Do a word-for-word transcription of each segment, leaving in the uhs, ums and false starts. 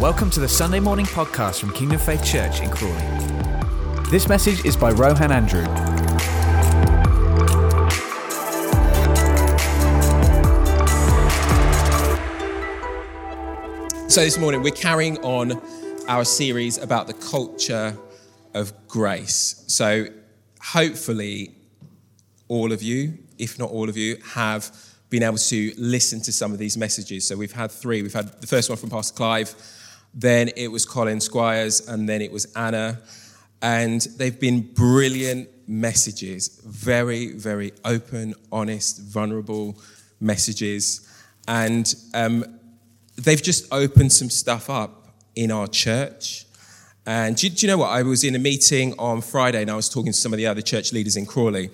Welcome to the Sunday morning podcast from Kingdom Faith Church in Crawley. This message is by Rohan Andrew. So this morning we're carrying on our series about the culture of grace. So hopefully all of you, if not all of you, have been able to listen to some of these messages. So we've had three. We've had the first one from Pastor Clive, then it was Colin Squires, and then it was Anna. And they've been brilliant messages, very, very open, honest, vulnerable messages. And um, they've just opened some stuff up in our church. And do, do you know what? I was in a meeting on Friday and I was talking to some of the other church leaders in Crawley.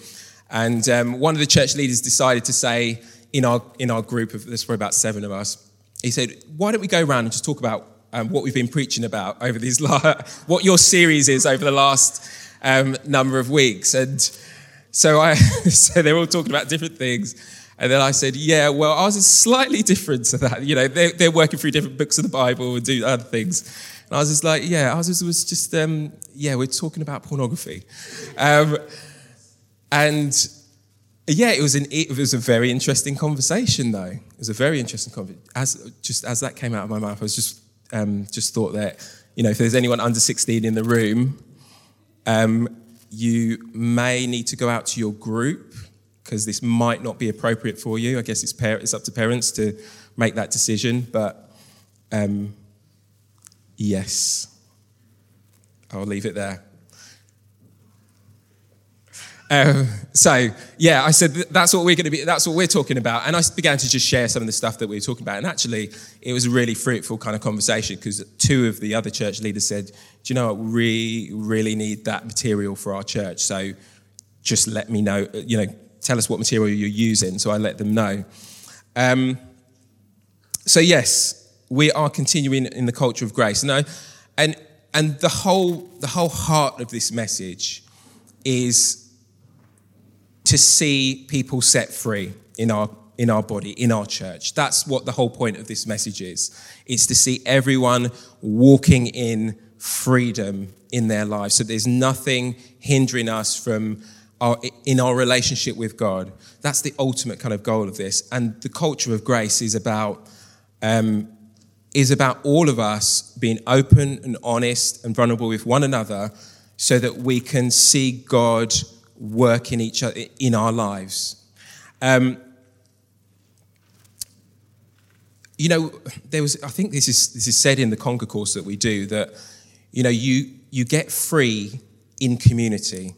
And um, one of the church leaders decided to say in our in our group, of there's probably about seven of us, he said, why don't we go around and just talk about um, what we've been preaching about over these last, what your series is over the last um, number of weeks. And so I, so they're all talking about different things. And then I said, yeah, well, ours is slightly different to that. You know, they're, they're working through different books of the Bible and do other things. And I was just like, yeah, ours was just, um, yeah, we're talking about pornography. Um And yeah, it was an it was a very interesting conversation, though. It was a very interesting conversation. As just as that came out of my mouth, I was just um, just thought that, you know, if there's anyone under sixteen in the room, um, you may need to go out to your group because this might not be appropriate for you. I guess it's par- it's up to parents to make that decision. But um, yes, I'll leave it there. Um, so yeah, I said that's what we're going to be. That's what we're talking about, and I began to just share some of the stuff that we were talking about. And actually, it was a really fruitful kind of conversation because two of the other church leaders said, "Do you know what? We really need that material for our church. So just let me know. You know, tell us what material you're using." So I let them know. Um, so yes, we are continuing in the culture of grace. No, and and the whole the whole heart of this message is to see people set free in our in our body, in our church. That's what the whole point of this message is. It's to see everyone walking in freedom in their lives. So there's nothing hindering us from our in our relationship with God. That's the ultimate kind of goal of this. And the culture of grace is about um, is about all of us being open and honest and vulnerable with one another so that we can see God work in each other, in our lives. Um, you know, there was. I think this is this is said in the Conquer course that we do that. You know, you you get free in community.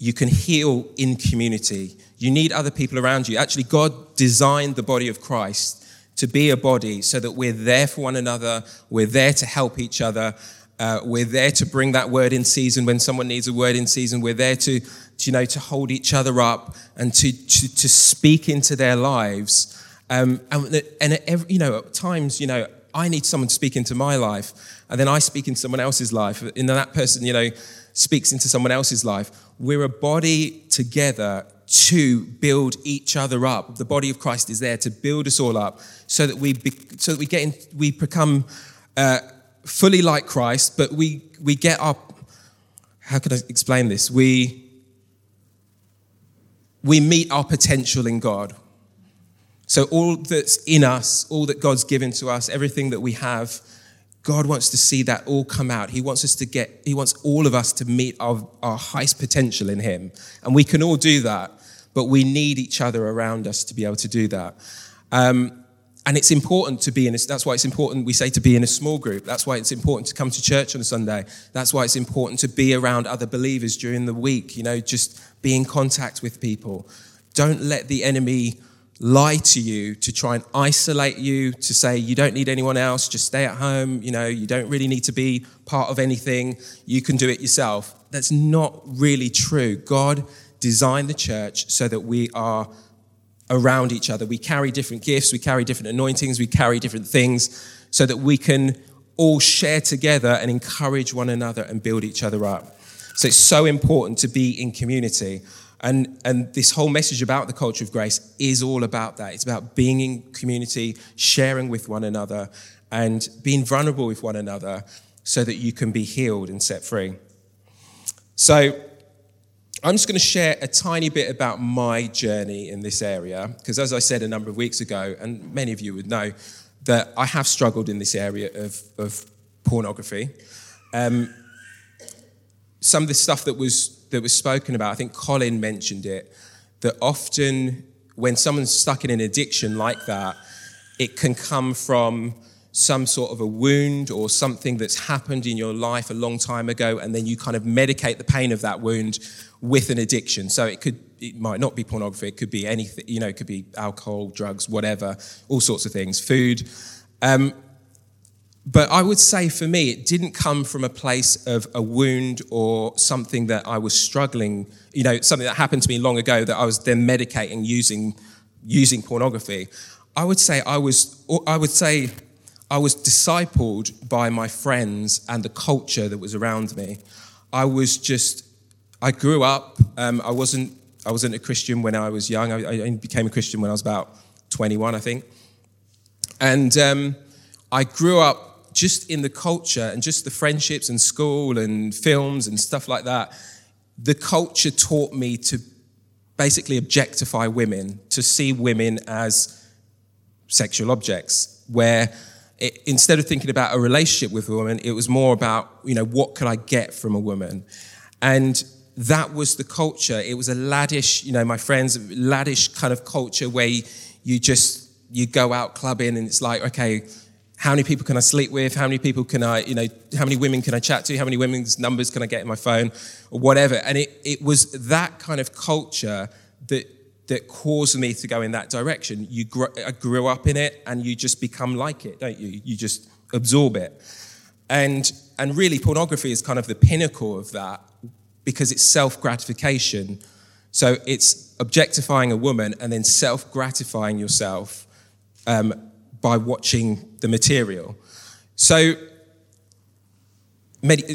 You can heal in community. You need other people around you. Actually, God designed the body of Christ to be a body so that we're there for one another. We're there to help each other. Uh, we're there to bring that word in season when someone needs a word in season. We're there to, to you know, to hold each other up and to to, to speak into their lives. Um, and and at every, you know, at times, you know, I need someone to speak into my life, and then I speak into someone else's life, and then that person, you know, speaks into someone else's life. We're a body together to build each other up. The body of Christ is there to build us all up, so that we be, so that we get in, we become. Uh, fully like Christ, but we we get our, how can I explain this? We we meet our potential in God. So all that's in us, all that God's given to us, everything that we have, God wants to see that all come out. He wants us to get, he wants all of us to meet our, our highest potential in him. And we can all do that, but we need each other around us to be able to do that. Um, And it's important to be in a, that's why it's important, we say, to be in a small group. That's why it's important to come to church on a Sunday. That's why it's important to be around other believers during the week, you know, just be in contact with people. Don't let the enemy lie to you to try and isolate you, to say you don't need anyone else, just stay at home, you know, you don't really need to be part of anything, you can do it yourself. That's not really true. God designed the church so that we are around each other. We carry different gifts, we carry different anointings, we carry different things so that we can all share together and encourage one another and build each other up. So it's so important to be in community. And and this whole message about the culture of grace is all about that. It's about being in community, sharing with one another, and being vulnerable with one another so that you can be healed and set free. So I'm just going to share a tiny bit about my journey in this area, because as I said a number of weeks ago, and many of you would know, that I have struggled in this area of, of pornography. Um, some of the stuff that was that was spoken about, I think Colin mentioned it, that often when someone's stuck in an addiction like that, it can come from some sort of a wound or something that's happened in your life a long time ago, and then you kind of medicate the pain of that wound with an addiction. So it could, it might not be pornography, it could be anything, you know, it could be alcohol, drugs, whatever, all sorts of things, food. Um, but I would say for me, it didn't come from a place of a wound or something that I was struggling, you know, something that happened to me long ago that I was then medicating using, using pornography. I would say I was, I would say, I was discipled by my friends and the culture that was around me. I was just, I grew up, um, I wasn't I wasn't a Christian when I was young. I, I only became a Christian when I was about twenty-one, I think. And um, I grew up just in the culture and just the friendships and school and films and stuff like that. The culture taught me to basically objectify women, to see women as sexual objects, where It, instead of thinking about a relationship with a woman, it was more about, you know, what could I get from a woman? And that was the culture. It was a laddish, you know, my friends, laddish kind of culture where you, you just, you go out clubbing and it's like, okay, how many people can I sleep with? How many people can I, you know, how many women can I chat to? How many women's numbers can I get in my phone or whatever? And it, it was that kind of culture that that caused me to go in that direction. You grew, I grew up in it, and you just become like it, don't you? You just absorb it. And and really, pornography is kind of the pinnacle of that, because it's self-gratification. So it's objectifying a woman and then self-gratifying yourself um, by watching the material. So,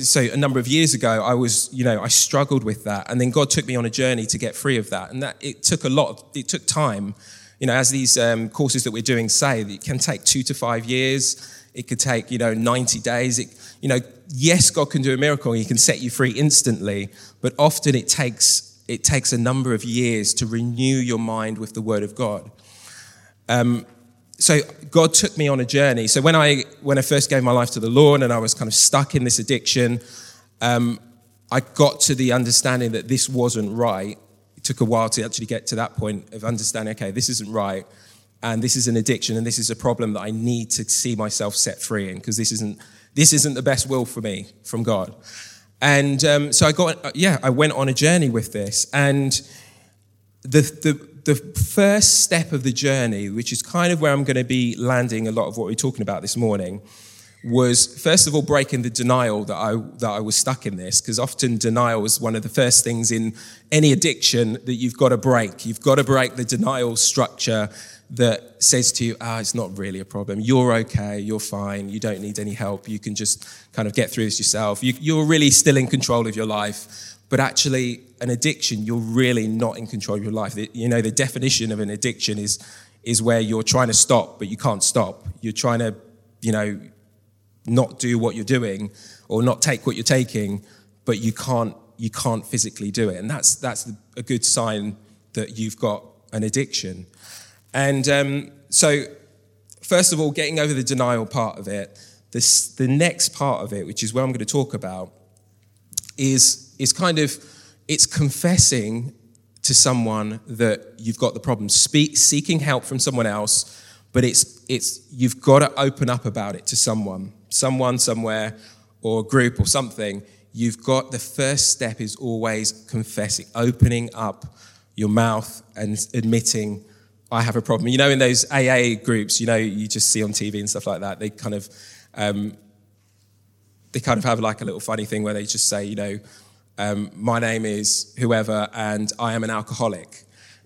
So a number of years ago, I was, you know, I struggled with that, and then God took me on a journey to get free of that, and that it took a lot, of, it took time, you know, as these um, courses that we're doing say, it can take two to five years, it could take, you know, ninety days, it, you know, yes, God can do a miracle, He can set you free instantly, but often it takes, it takes a number of years to renew your mind with the Word of God. Um, So God took me on a journey. So when I when I first gave my life to the Lord and I was kind of stuck in this addiction, um, I got to the understanding that this wasn't right. It took a while to actually get to that point of understanding, okay, this isn't right, and this is an addiction, and this is a problem that I need to see myself set free in, because this isn't this isn't the best will for me from God. And um, so I got yeah, I went on a journey with this, and the the. The first step of the journey, which is kind of where I'm going to be landing a lot of what we're talking about this morning, was first of all breaking the denial that I that I was stuck in this, because often denial is one of the first things in any addiction that you've got to break. You've got to break the denial structure that says to you, ah, it's not really a problem. You're okay. You're fine. You don't need any help. You can just kind of get through this yourself. You, you're really still in control of your life. But actually, an addiction, you're really not in control of your life. You know, the definition of an addiction is is where you're trying to stop, but you can't stop. You're trying to, you know, not do what you're doing or not take what you're taking, but you can't you can't physically do it. And that's that's a good sign that you've got an addiction. And um, so, first of all, getting over the denial part of it. This, the next part of it, which is what I'm going to talk about, is... It's kind of, it's confessing to someone that you've got the problem. Speak, seeking help from someone else, but it's it's you've got to open up about it to someone, someone, somewhere, or a group or something. You've got, the first step is always confessing, opening up your mouth and admitting, I have a problem. You know, in those A A groups, you know, you just see on T V and stuff like that, they kind of, um, they kind of have like a little funny thing where they just say, you know, Um, my name is whoever, and I am an alcoholic.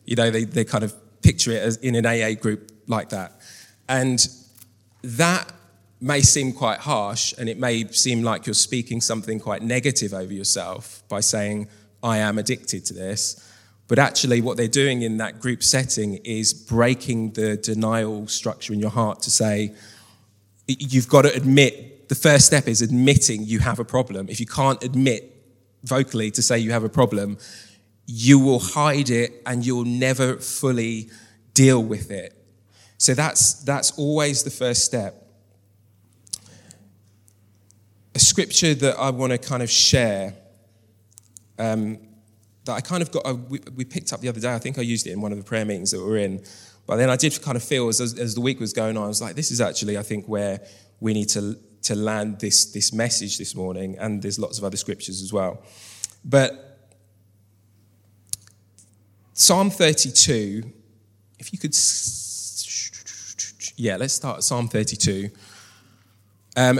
You know, they, they kind of picture it as in an A A group like that. And that may seem quite harsh, and it may seem like you're speaking something quite negative over yourself by saying, I am addicted to this, But actually what they're doing in that group setting is breaking the denial structure in your heart to say, you've got to admit, the first step is admitting you have a problem. If you can't admit vocally to say you have a problem, you will hide it and you'll never fully deal with it. So that's that's always the first step. A scripture that I want to kind of share, um, that I kind of got, I, we, we picked up the other day. I think I used it in one of the prayer meetings that we were in. But then I did kind of feel as, as the week was going on, I was like, this is actually, I think, where we need to to land this, this message this morning. And there's lots of other scriptures as well. But Psalm thirty-two, if you could, yeah, let's start at Psalm thirty-two. Um,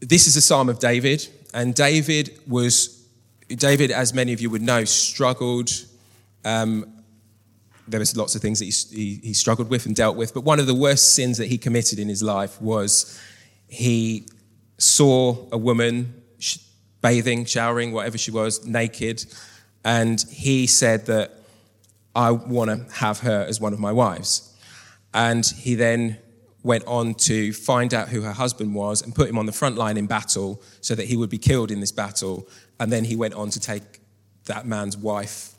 This is a Psalm of David, and David was, David, as many of you would know, struggled. Um, there was lots of things that he, he, he struggled with and dealt with, but one of the worst sins that he committed in his life was he saw a woman sh- bathing, showering, whatever she was, naked, and he said that, I want to have her as one of my wives. And he then went on to find out who her husband was and put him on the front line in battle so that he would be killed in this battle. And then he went on to take that man's wife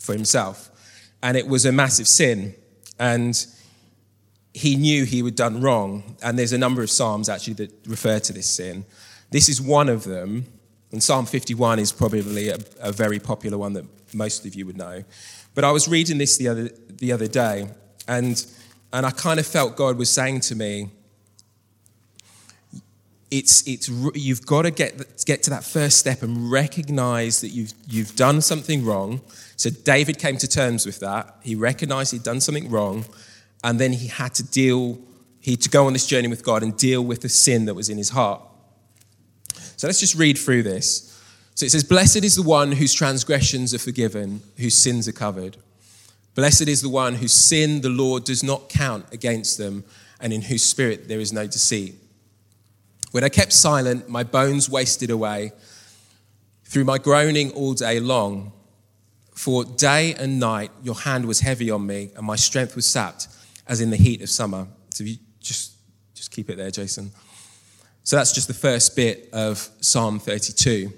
for himself. And it was a massive sin. And he knew he had done wrong. And there's a number of Psalms actually that refer to this sin. This is one of them. And Psalm fifty-one is probably a, a very popular one that most of you would know. But I was reading this the other the other day, and And I kind of felt God was saying to me, "It's it's you've got to get get to that first step and recognize that you've you've done something wrong." So David came to terms with that. He recognized he'd done something wrong, and then he had to deal. He had to go on this journey with God and deal with the sin that was in his heart. So let's just read through this. So it says, "Blessed is the one whose transgressions are forgiven, whose sins are covered. Blessed is the one whose sin the Lord does not count against them, and in whose spirit there is no deceit. When I kept silent, my bones wasted away through my groaning all day long. For day and night your hand was heavy on me, and my strength was sapped as in the heat of summer." So if you just, just keep it there, Jason. So that's just the first bit of Psalm thirty-two.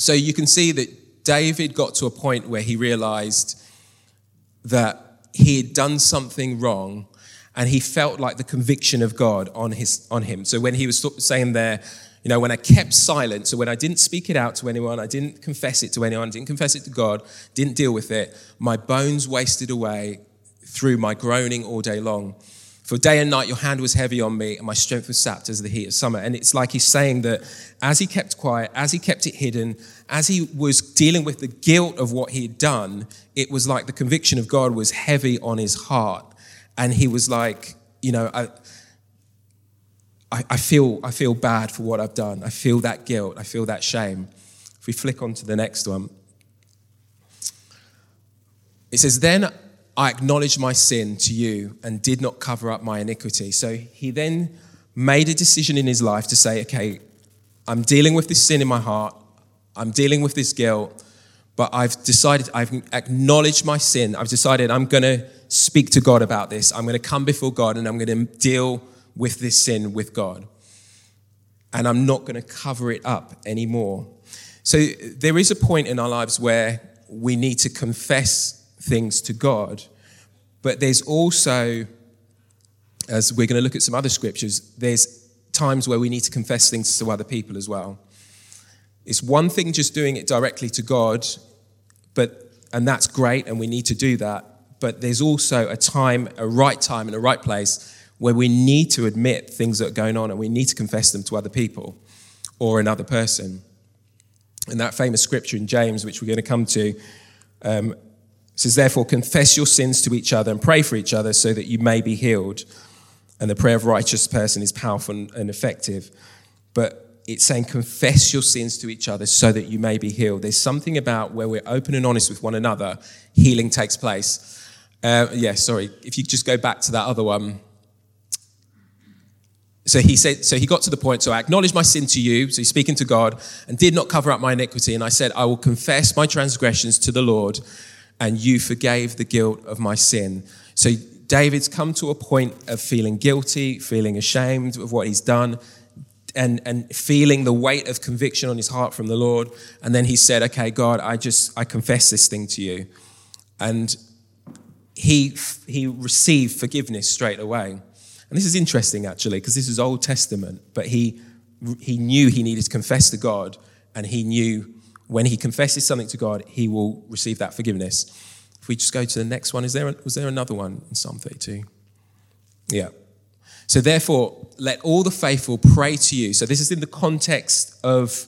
So you can see that David got to a point where he realized that he had done something wrong, and he felt like the conviction of God on his on him. So when he was saying there, you know, when I kept silent, so when I didn't speak it out to anyone, I didn't confess it to anyone, didn't confess it to God, didn't deal with it, my bones wasted away through my groaning all day long. For day and night your hand was heavy on me, and my strength was sapped as the heat of summer. And it's like he's saying that as he kept quiet, as he kept it hidden, as he was dealing with the guilt of what he had done, it was like the conviction of God was heavy on his heart. And he was like, you know, I, I, I feel I feel bad for what I've done. I feel that guilt. I feel that shame. If we flick on to the next one. It says, then I acknowledged my sin to you and did not cover up my iniquity. So he then made a decision in his life to say, okay, I'm dealing with this sin in my heart. I'm dealing with this guilt, but I've decided, I've acknowledged my sin. I've decided I'm going to speak to God about this. I'm going to come before God and I'm going to deal with this sin with God. And I'm not going to cover it up anymore. So there is a point in our lives where we need to confess things to God, but there's also, as we're going to look at some other scriptures, there's times where we need to confess things to other people as well. It's one thing just doing it directly to God, but and that's great, and we need to do that, but there's also a time, a right time and a right place where we need to admit things that are going on, and we need to confess them to other people or another person. And that famous scripture in James, which we're going to come to, um, It says, therefore, confess your sins to each other and pray for each other so that you may be healed. And the prayer of a righteous person is powerful and effective. But it's saying, confess your sins to each other so that you may be healed. There's something about where we're open and honest with one another, healing takes place. Uh, yeah, sorry. If you just go back to that other one. So he said, so he got to the point, so I acknowledge my sin to you, so he's speaking to God, and did not cover up my iniquity. And I said, I will confess my transgressions to the Lord. and you forgave the guilt of my sin. So David's come to a point of feeling guilty, feeling ashamed of what he's done, and, and feeling the weight of conviction on his heart from the Lord. And then he said, okay, God, I just, I confess this thing to you. And he he received forgiveness straight away. And this is interesting, actually, because this is Old Testament, but he he knew he needed to confess to God, and he knew when he confesses something to God, he will receive that forgiveness. If we just go to the next one, is there was there another one in Psalm thirty-two? Yeah. So therefore, let all the faithful pray to you. So this is in the context of,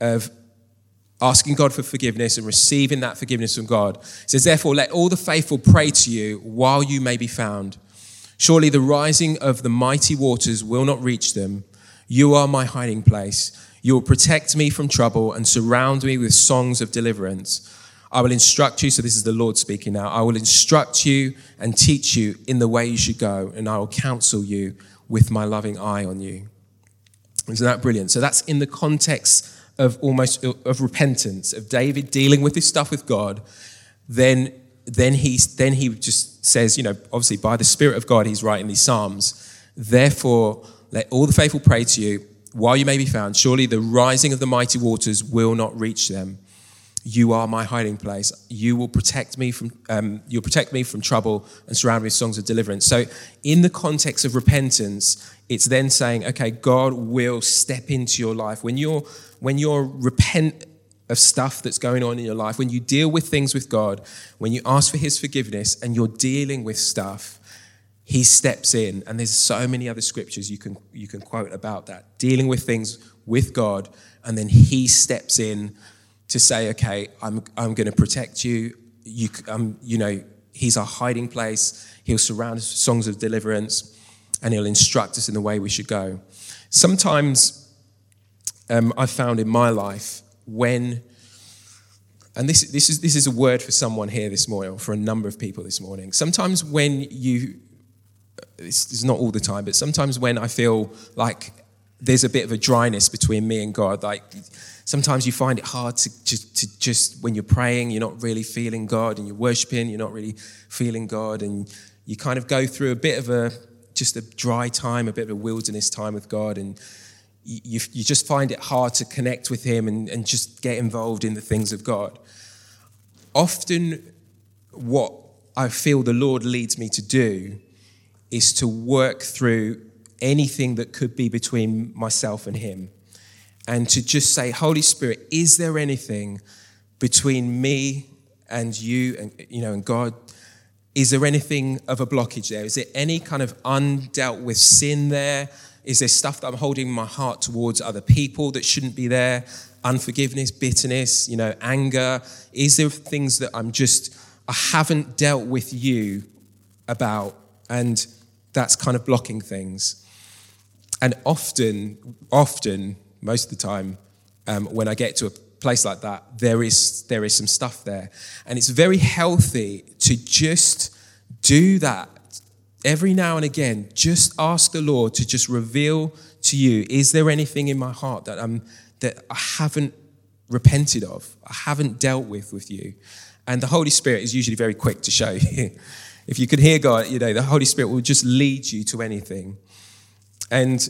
of asking God for forgiveness and receiving that forgiveness from God. It says, therefore, let all the faithful pray to you while you may be found. Surely the rising of the mighty waters will not reach them. You are my hiding place. You will protect me from trouble and surround me with songs of deliverance. I will instruct you, so this is the Lord speaking now, I will instruct you and teach you in the way you should go, and I will counsel you with my loving eye on you. Isn't that brilliant? So that's in the context of almost of repentance, of David dealing with this stuff with God. Then then he then he just says, you know, obviously by the Spirit of God, he's writing these Psalms. Therefore, let all the faithful pray to you while you may be found. Surely the rising of the mighty waters will not reach them. You are my hiding place. You will protect me from um, you'll protect me from trouble and surround me with songs of deliverance. So in the context of repentance, it's then saying, okay, God will step into your life. When you're when you're repent of stuff that's going on in your life, when you deal with things with God, when you ask for his forgiveness and you're dealing with stuff, he steps in. And there's so many other scriptures you can you can quote about that. Dealing with things with God, and then he steps in to say, okay, I'm I'm going to protect you. You, um, you know, he's our hiding place. He'll surround us with songs of deliverance, and he'll instruct us in the way we should go. Sometimes um, I've found in my life when, and this this is this is a word for someone here this morning, or for a number of people this morning. Sometimes when you, this is not all the time, but sometimes when I feel like there's a bit of a dryness between me and God, like. Sometimes you find it hard to just, to just, when you're praying, you're not really feeling God, and you're worshiping, you're not really feeling God, and you kind of go through a bit of a, just a dry time, a bit of a wilderness time with God, and you you just find it hard to connect with him and, and just get involved in the things of God. Often what I feel the Lord leads me to do is to work through anything that could be between myself and him. And to just say, Holy Spirit, is there anything between me and you and, you know, and God? Is there anything of a blockage there? Is there any kind of undealt with sin there? Is there stuff that I'm holding in my heart towards other people that shouldn't be there? Unforgiveness, bitterness, you know, anger. Is there things that I'm just, I haven't dealt with you about, and that's kind of blocking things? And often, often, most of the time, um, when I get to a place like that, there is there is some stuff there. And it's very healthy to just do that every now and again. Just ask the Lord to just reveal to you, is there anything in my heart that I'm that I haven't repented of, I haven't dealt with with you? And the Holy Spirit is usually very quick to show you. If you can hear God, you know, the Holy Spirit will just lead you to anything. And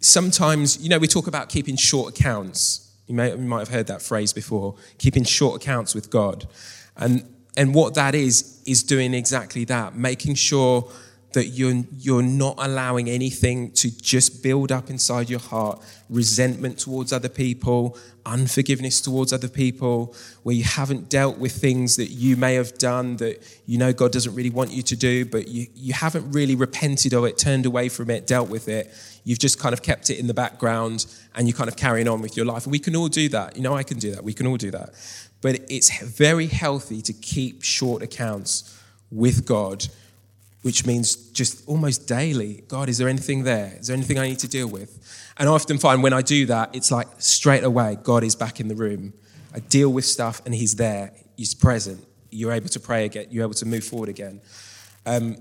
sometimes, you know, we talk about keeping short accounts. You may, you might have heard that phrase before, keeping short accounts with God. And and what that is, is doing exactly that, making sure that you're, you're not allowing anything to just build up inside your heart, resentment towards other people, unforgiveness towards other people, where you haven't dealt with things that you may have done that you know God doesn't really want you to do, but you, you haven't really repented of it, turned away from it, dealt with it. You've just kind of kept it in the background, and you're kind of carrying on with your life. And we can all do that. You know, I can do that. We can all do that. But it's very healthy to keep short accounts with God, which means just almost daily, God, is there anything there? Is there anything I need to deal with? And I often find when I do that, it's like straight away, God is back in the room. I deal with stuff and he's there. He's present. You're able to pray again. You're able to move forward again. Um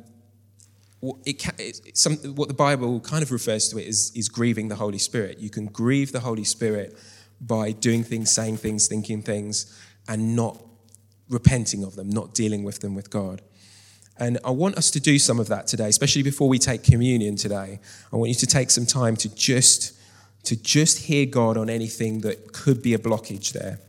It can, it's some, what the Bible kind of refers to it is, is grieving the Holy Spirit. You can grieve the Holy Spirit by doing things, saying things, thinking things, and not repenting of them, not dealing with them with God. And I want us to do some of that today, especially before we take communion today. I want you to take some time to just to just hear God on anything that could be a blockage there.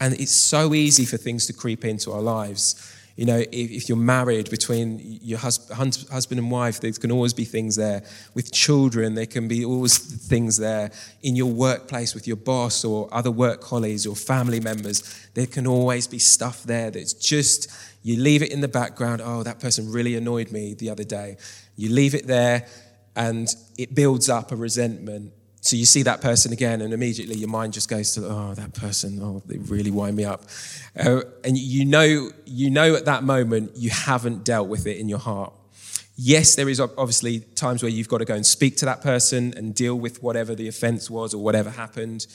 And it's so easy for things to creep into our lives. You know, if, if you're married, between your hus- husband and wife, there can always be things there. With children, there can be always things there. In your workplace with your boss or other work colleagues or family members, there can always be stuff there that's just, you leave it in the background. Oh, that person really annoyed me the other day. You leave it there and it builds up a resentment. So you see that person again and immediately your mind just goes to, oh, that person, oh, they really wind me up. Uh, and you know you know, at that moment you haven't dealt with it in your heart. Yes, there is obviously times where you've got to go and speak to that person and deal with whatever the offence was or whatever happened.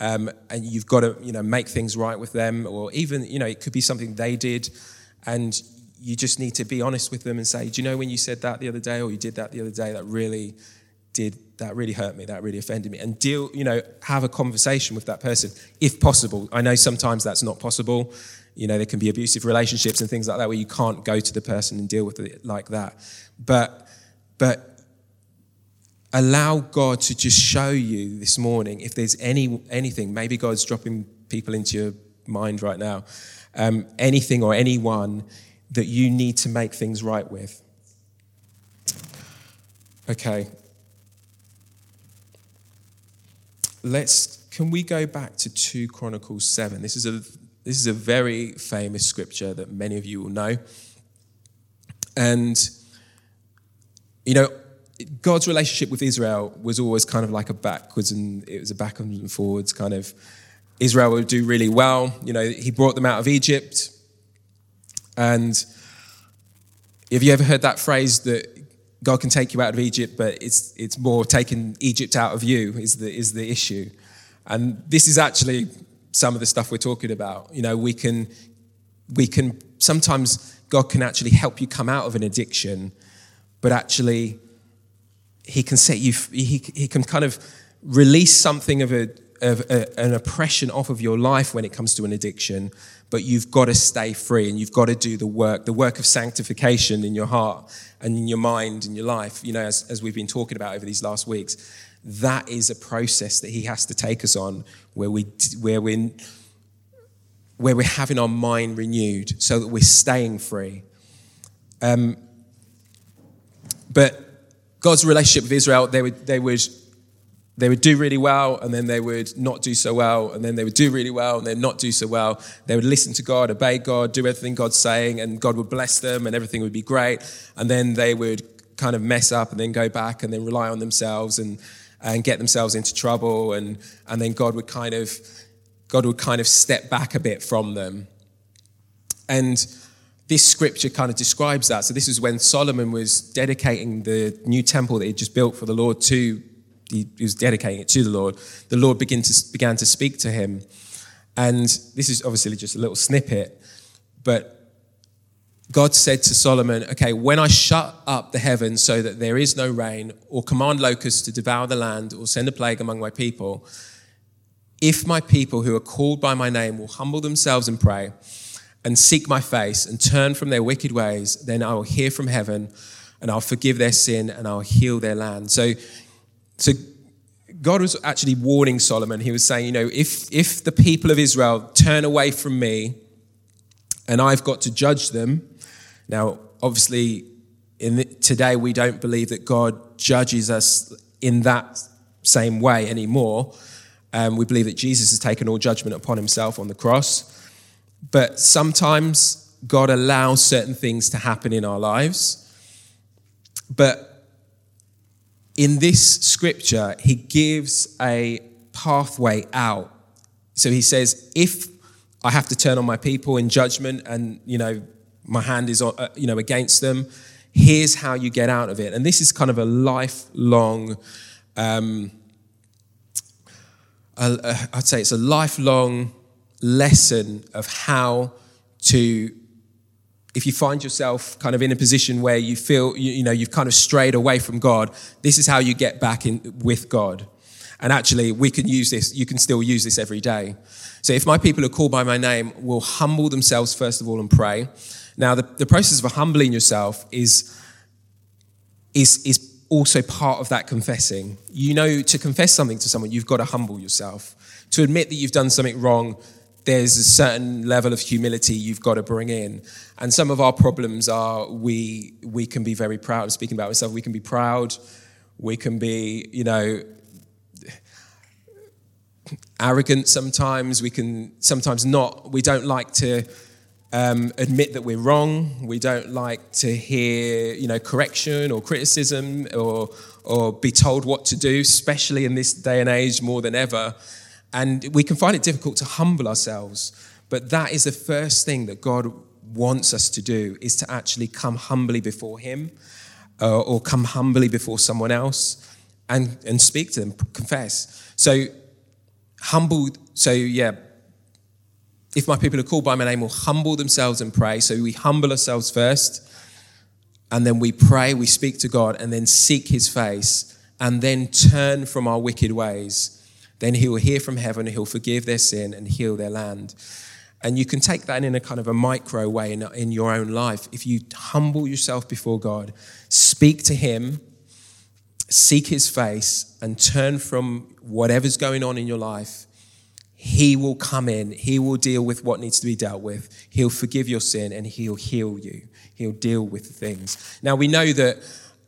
Um, and you've got to, you know, make things right with them, or even, you know, it could be something they did and you just need to be honest with them and say, do you know when you said that the other day or you did that the other day, that really did that really hurt me, that really offended me, and deal, you know, have a conversation with that person, if possible. I know sometimes that's not possible. You know, there can be abusive relationships and things like that where you can't go to the person and deal with it like that. But but allow God to just show you this morning if there's any anything, maybe God's dropping people into your mind right now, um, anything or anyone that you need to make things right with. Okay. Let's, can we go back to two Chronicles seven? This is a this is a very famous scripture that many of you will know. And, you know, God's relationship with Israel was always kind of like a backwards and it was a backwards and forwards kind of, Israel would do really well. You know, he brought them out of Egypt. And have you ever heard that phrase that God can take you out of Egypt, but it's it's more taking Egypt out of you is the is the issue. And this is actually some of the stuff we're talking about. You know, we can we can sometimes God can actually help you come out of an addiction, but actually he can set you he he can kind of release something of a of a, an oppression off of your life when it comes to an addiction, but you've got to stay free and you've got to do the work, the work of sanctification in your heart and in your mind and your life, you know, as, as we've been talking about over these last weeks. That is a process that he has to take us on where, we, where, we're, where we're having our mind renewed so that we're staying free. Um, but God's relationship with Israel, they would they would... They would do really well, and then they would not do so well, and then they would do really well, and then not do so well. They would listen to God, obey God, do everything God's saying, and God would bless them, and everything would be great. And then they would kind of mess up, and then go back, and then rely on themselves, and and get themselves into trouble, and and then God would kind of God would kind of step back a bit from them. And this scripture kind of describes that. So this is when Solomon was dedicating the new temple that he just built for the Lord to. He was dedicating it to the Lord. The Lord began to, began to speak to him. And this is obviously just a little snippet, but God said to Solomon, okay, when I shut up the heavens so that there is no rain, or command locusts to devour the land, or send a plague among my people, if my people who are called by my name will humble themselves and pray and seek my face and turn from their wicked ways, then I will hear from heaven and I'll forgive their sin and I'll heal their land. So So God was actually warning Solomon. He was saying, you know, if if the people of Israel turn away from me and I've got to judge them. Now, obviously, in the, today we don't believe that God judges us in that same way anymore. Um, we believe that Jesus has taken all judgment upon himself on the cross. But sometimes God allows certain things to happen in our lives. But in this scripture, he gives a pathway out. So he says, if I have to turn on my people in judgment and, you know, my hand is, you know, against them, here's how you get out of it. And this is kind of a lifelong, um, I'd say it's a lifelong lesson of how to, if you find yourself kind of in a position where you feel, you know, you've kind of strayed away from God, this is how you get back in with God. And actually, we can use this. You can still use this every day. So if my people are called by my name will humble themselves first of all and pray. Now, the, the process of humbling yourself is, is, is also part of that confessing. You know, to confess something to someone, you've got to humble yourself. To admit that you've done something wrong, there's a certain level of humility you've got to bring in. And some of our problems are we we can be very proud. I'm speaking about myself, we can be proud. We can be, you know, arrogant sometimes. We can sometimes not. We don't like to um, admit that we're wrong. We don't like to hear, you know, correction or criticism or or be told what to do, especially in this day and age more than ever. And we can find it difficult to humble ourselves. But that is the first thing that God wants us to do, is to actually come humbly before him. Uh, or come humbly before someone else and, and speak to them, confess. So humble, so yeah, if my people are called by my name, will humble themselves and pray. So we humble ourselves first, and then we pray, we speak to God, and then seek his face, and then turn from our wicked ways. Then he will hear from heaven, he'll forgive their sin and heal their land. And you can take that in a kind of a micro way in, in your own life. If you humble yourself before God, speak to him, seek his face, and turn from whatever's going on in your life, he will come in. He will deal with what needs to be dealt with. He'll forgive your sin and he'll heal you. He'll deal with the things. Now, we know that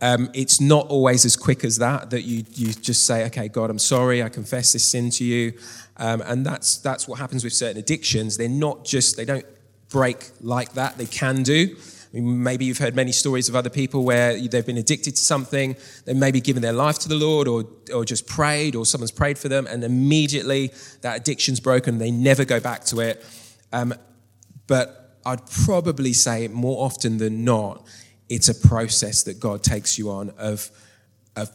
um, it's not always as quick as that, that you, you just say, okay, God, I'm sorry. I confess this sin to you. Um, and that's that's what happens with certain addictions. They're not just, they don't break like that. They can do. I mean, maybe you've heard many stories of other people where they've been addicted to something. They maybe given their life to the Lord or or just prayed, or someone's prayed for them, and immediately that addiction's broken. They never go back to it. Um, but I'd probably say more often than not, it's a process that God takes you on of, of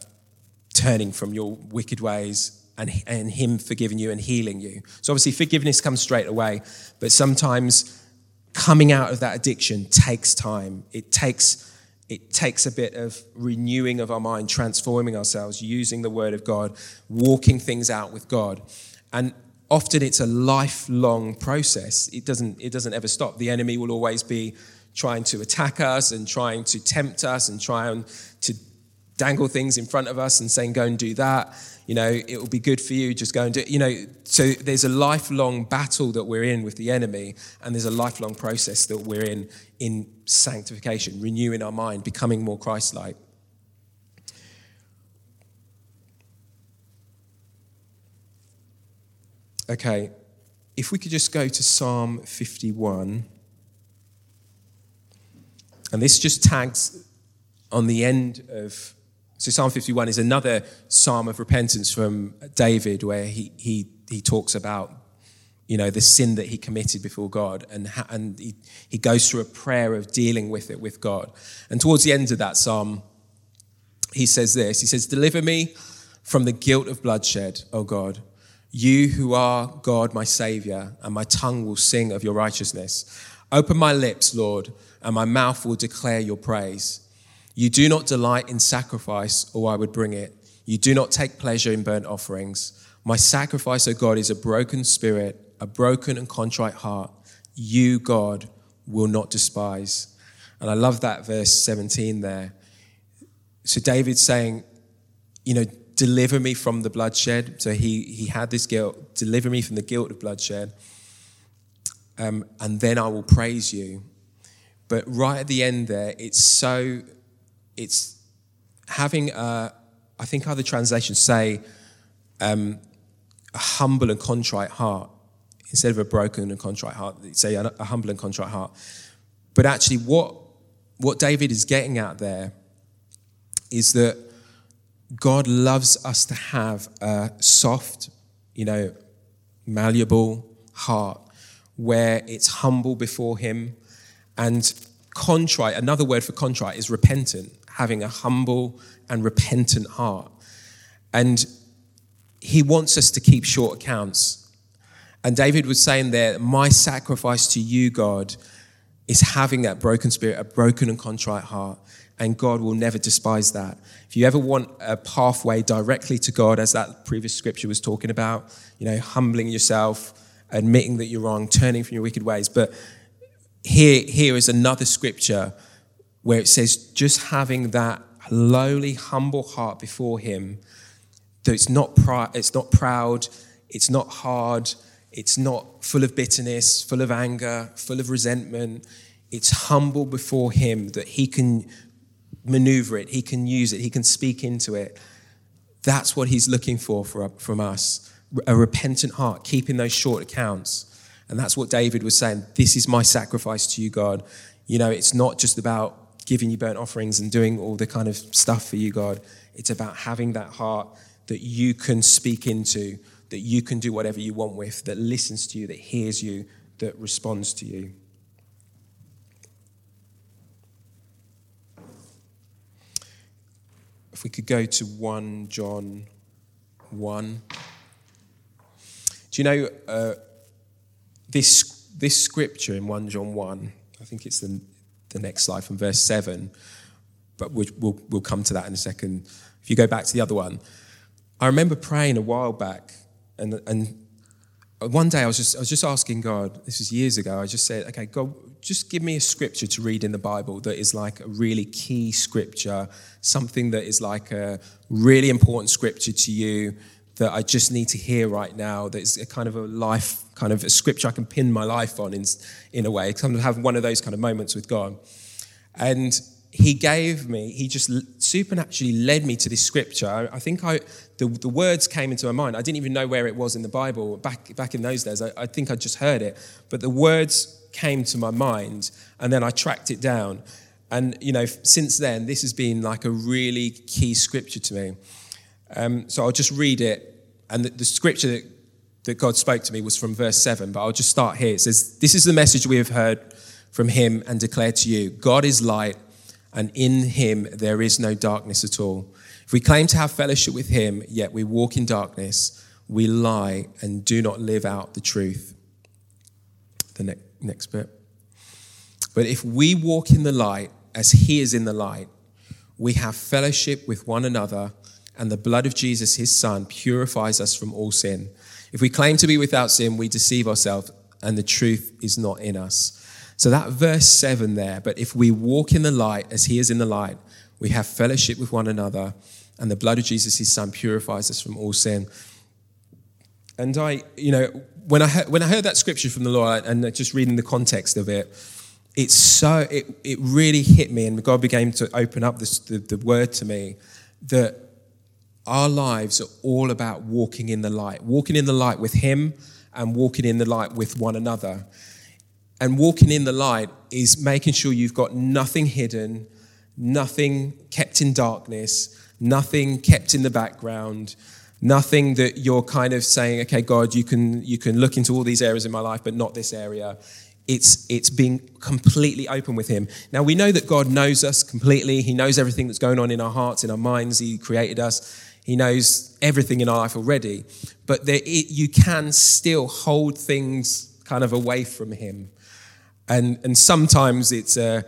turning from your wicked ways and, and him forgiving you and healing you. So obviously forgiveness comes straight away, but sometimes coming out of that addiction takes time. It takes it takes a bit of renewing of our mind, transforming ourselves, using the word of God, walking things out with God. And often it's a lifelong process. It doesn't it doesn't ever stop. The enemy will always be trying to attack us and trying to tempt us and trying to dangle things in front of us and saying, go and do that. You know, it will be good for you, just go and do it. You know, so there's a lifelong battle that we're in with the enemy, and there's a lifelong process that we're in, in sanctification, renewing our mind, becoming more Christ-like. Okay, if we could just go to Psalm fifty-one, and this just tags on the end of... So Psalm fifty-one is another psalm of repentance from David, where he he he talks about, you know, the sin that he committed before God, and ha- and he, he goes through a prayer of dealing with it with God. And towards the end of that psalm, he says this. He says, "Deliver me from the guilt of bloodshed, O God, you who are God, my Savior, and my tongue will sing of your righteousness. Open my lips, Lord, and my mouth will declare your praise. You do not delight in sacrifice, or I would bring it. You do not take pleasure in burnt offerings. My sacrifice, O God, is a broken spirit, a broken and contrite heart. You, God, will not despise." And I love that verse seventeen there. So David's saying, you know, deliver me from the bloodshed. So he, he had this guilt. Deliver me from the guilt of bloodshed. Um, and then I will praise you. But right at the end there, it's so... It's having, a, I think other translations say, um, a humble and contrite heart. Instead of a broken and contrite heart, they say a humble and contrite heart. But actually what, what David is getting at there is that God loves us to have a soft, you know, malleable heart where it's humble before him. And contrite, another word for contrite is repentant, having a humble and repentant heart. And he wants us to keep short accounts. And David was saying there, my sacrifice to you, God, is having that broken spirit, a broken and contrite heart, and God will never despise that. If you ever want a pathway directly to God, as that previous scripture was talking about, you know, humbling yourself, admitting that you're wrong, turning from your wicked ways. But here, here is another scripture where it says just having that lowly, humble heart before him, that it's not pr- it's not proud, it's not hard, it's not full of bitterness, full of anger, full of resentment. It's humble before him that he can maneuver it, he can use it, he can speak into it. That's what he's looking for from us, a repentant heart, keeping those short accounts. And that's what David was saying, this is my sacrifice to you, God. You know, it's not just about giving you burnt offerings and doing all the kind of stuff for you, God. It's about having that heart that you can speak into, that you can do whatever you want with, that listens to you, that hears you, that responds to you. If we could go to First John one. Do you know, uh, this this scripture in First John one, I think it's the, the next slide from verse seven, but we'll, we'll, we'll come to that in a second. If you go back to the other one, I remember praying a while back, and and one day I was just I was just asking God. This was years ago. I just said, "Okay, God, just give me a scripture to read in the Bible that is like a really key scripture, something that is like a really important scripture to you that I just need to hear right now. That is a kind of a life, kind of a scripture I can pin my life on in in a way. Kind of have one of those kind of moments with God." And He gave me, he just supernaturally led me to this scripture. I think I, the, the words came into my mind. I didn't even know where it was in the Bible. Back back in those days, I, I think I just heard it. But the words came to my mind, and then I tracked it down. And, you know, since then, this has been like a really key scripture to me. Um, so I'll just read it. And the, the scripture that, that God spoke to me was from verse seven, but I'll just start here. It says, "This is the message we have heard from him and declare to you. God is light, and in him there is no darkness at all. If we claim to have fellowship with him, yet we walk in darkness, we lie and do not live out the truth." The ne- next bit. "But if we walk in the light as he is in the light, we have fellowship with one another, and the blood of Jesus, his son, purifies us from all sin. If we claim to be without sin, we deceive ourselves, and the truth is not in us." So that verse seven there, "But if we walk in the light as he is in the light, we have fellowship with one another, and the blood of Jesus, his son, purifies us from all sin." And I, you know, when I heard, when I heard that scripture from the Lord, and just reading the context of it, it's so, it, it really hit me, and God began to open up this, the, the word to me, that our lives are all about walking in the light, walking in the light with him and walking in the light with one another. And walking in the light is making sure you've got nothing hidden, nothing kept in darkness, nothing kept in the background, nothing that you're kind of saying, okay, God, you can you can look into all these areas in my life, but not this area. It's it's being completely open with him. Now, we know that God knows us completely. He knows everything that's going on in our hearts, in our minds. He created us. He knows everything in our life already. But there, it, you can still hold things kind of away from him. And and sometimes it's a,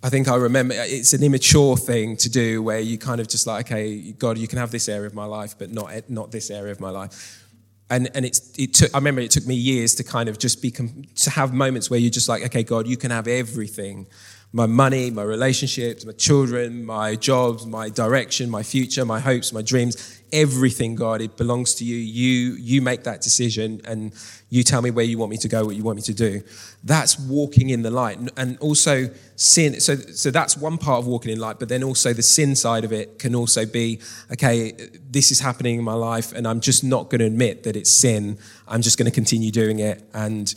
I think I remember, it's an immature thing to do where you kind of just like, okay, God, you can have this area of my life, but not not this area of my life. And and it's it took, I remember it took me years to kind of just be, to have moments where you're just like, okay, God, you can have everything. My money, my relationships, my children, my jobs, my direction, my future, my hopes, my dreams, everything, God, it belongs to you. You you make that decision, and you tell me where you want me to go, what you want me to do. That's walking in the light. And also sin, so so that's one part of walking in light, but then also the sin side of it can also be, okay, this is happening in my life, and I'm just not going to admit that it's sin. I'm just going to continue doing it, and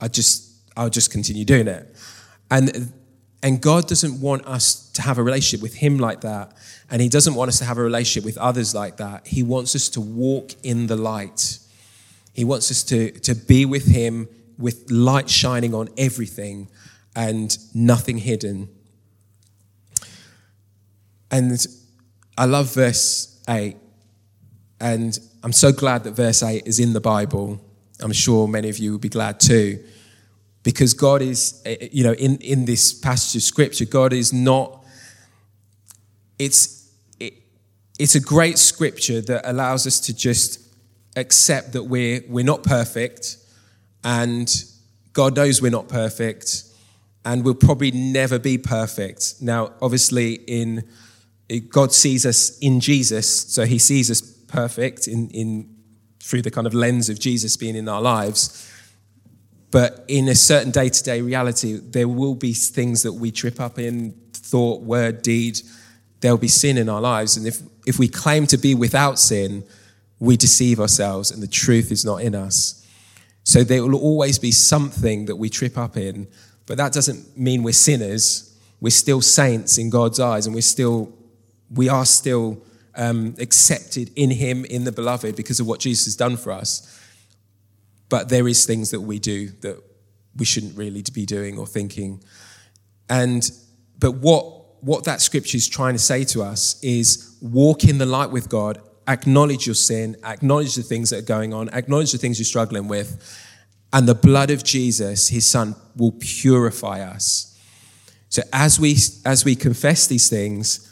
I just I'll just continue doing it. And And God doesn't want us to have a relationship with him like that. And he doesn't want us to have a relationship with others like that. He wants us to walk in the light. He wants us to, to be with him with light shining on everything and nothing hidden. And I love verse eight. And I'm so glad that verse eight is in the Bible. I'm sure many of you will be glad too. Because God is, you know, in, in this passage of scripture, God is not it's it, it's a great scripture that allows us to just accept that we're we're not perfect, and God knows we're not perfect, and we'll probably never be perfect. Now, obviously, in God sees us in Jesus, so He sees us perfect in in through the kind of lens of Jesus being in our lives. But in a certain day-to-day reality, there will be things that we trip up in, thought, word, deed. There'll be sin in our lives. And if, if we claim to be without sin, we deceive ourselves and the truth is not in us. So there will always be something that we trip up in. But that doesn't mean we're sinners. We're still saints in God's eyes, and we're still, we are still um, accepted in Him, in the beloved, because of what Jesus has done for us. But there is things that we do that we shouldn't really be doing or thinking. And but what, what that scripture is trying to say to us is walk in the light with God, acknowledge your sin, acknowledge the things that are going on, acknowledge the things you're struggling with, and the blood of Jesus, His Son, will purify us. So as we as we confess these things,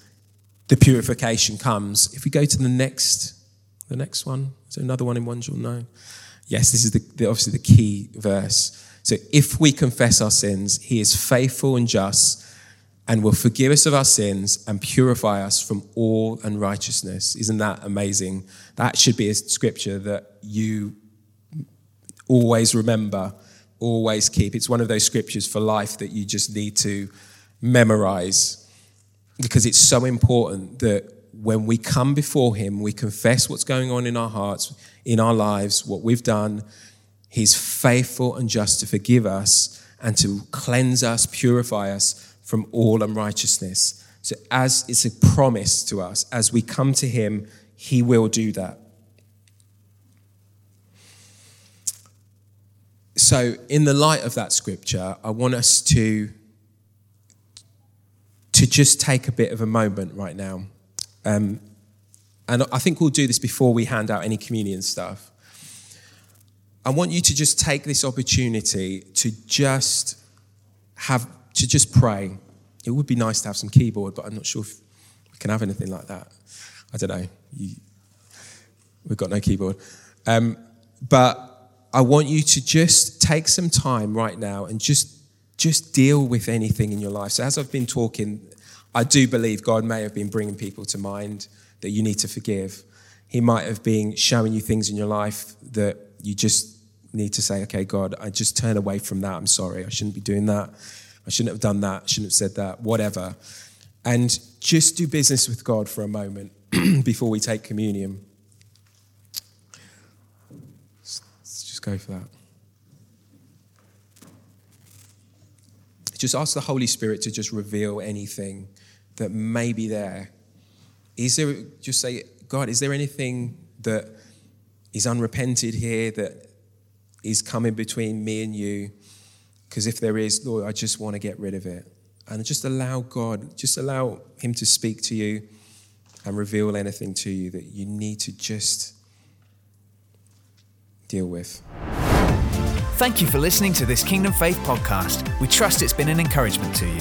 the purification comes. If we go to the next, the next one, is there another one in First John one? Yes, this is the, the, obviously the key verse. So if we confess our sins, He is faithful and just and will forgive us of our sins and purify us from all unrighteousness. Isn't that amazing? That should be a scripture that you always remember, always keep. It's one of those scriptures for life that you just need to memorize, because it's so important that when we come before Him, we confess what's going on in our hearts, in our lives, what we've done. He's faithful and just to forgive us and to cleanse us, purify us from all unrighteousness. So as it's a promise to us, as we come to Him, He will do that. So in the light of that scripture, I want us to, to just take a bit of a moment right now. Um, and I think we'll do this before we hand out any communion stuff. I want you to just take this opportunity to just have, to just pray. It would be nice to have some keyboard, but I'm not sure if we can have anything like that. I don't know. You, we've got no keyboard. Um, but I want you to just take some time right now and just just deal with anything in your life. So as I've been talking, I do believe God may have been bringing people to mind that you need to forgive. He might have been showing you things in your life that you just need to say, okay, God, I just turn away from that. I'm sorry. I shouldn't be doing that. I shouldn't have done that. I shouldn't have said that, whatever. And just do business with God for a moment before we take communion. Let's just go for that. Just ask the Holy Spirit to just reveal anything that may be there. Is there, just say, God, is there anything that is unrepented here that is coming between me and you? Because if there is, Lord, I just want to get rid of it. And just allow God, just allow Him to speak to you and reveal anything to you that you need to just deal with. Thank you for listening to this Kingdom Faith podcast. We trust it's been an encouragement to you.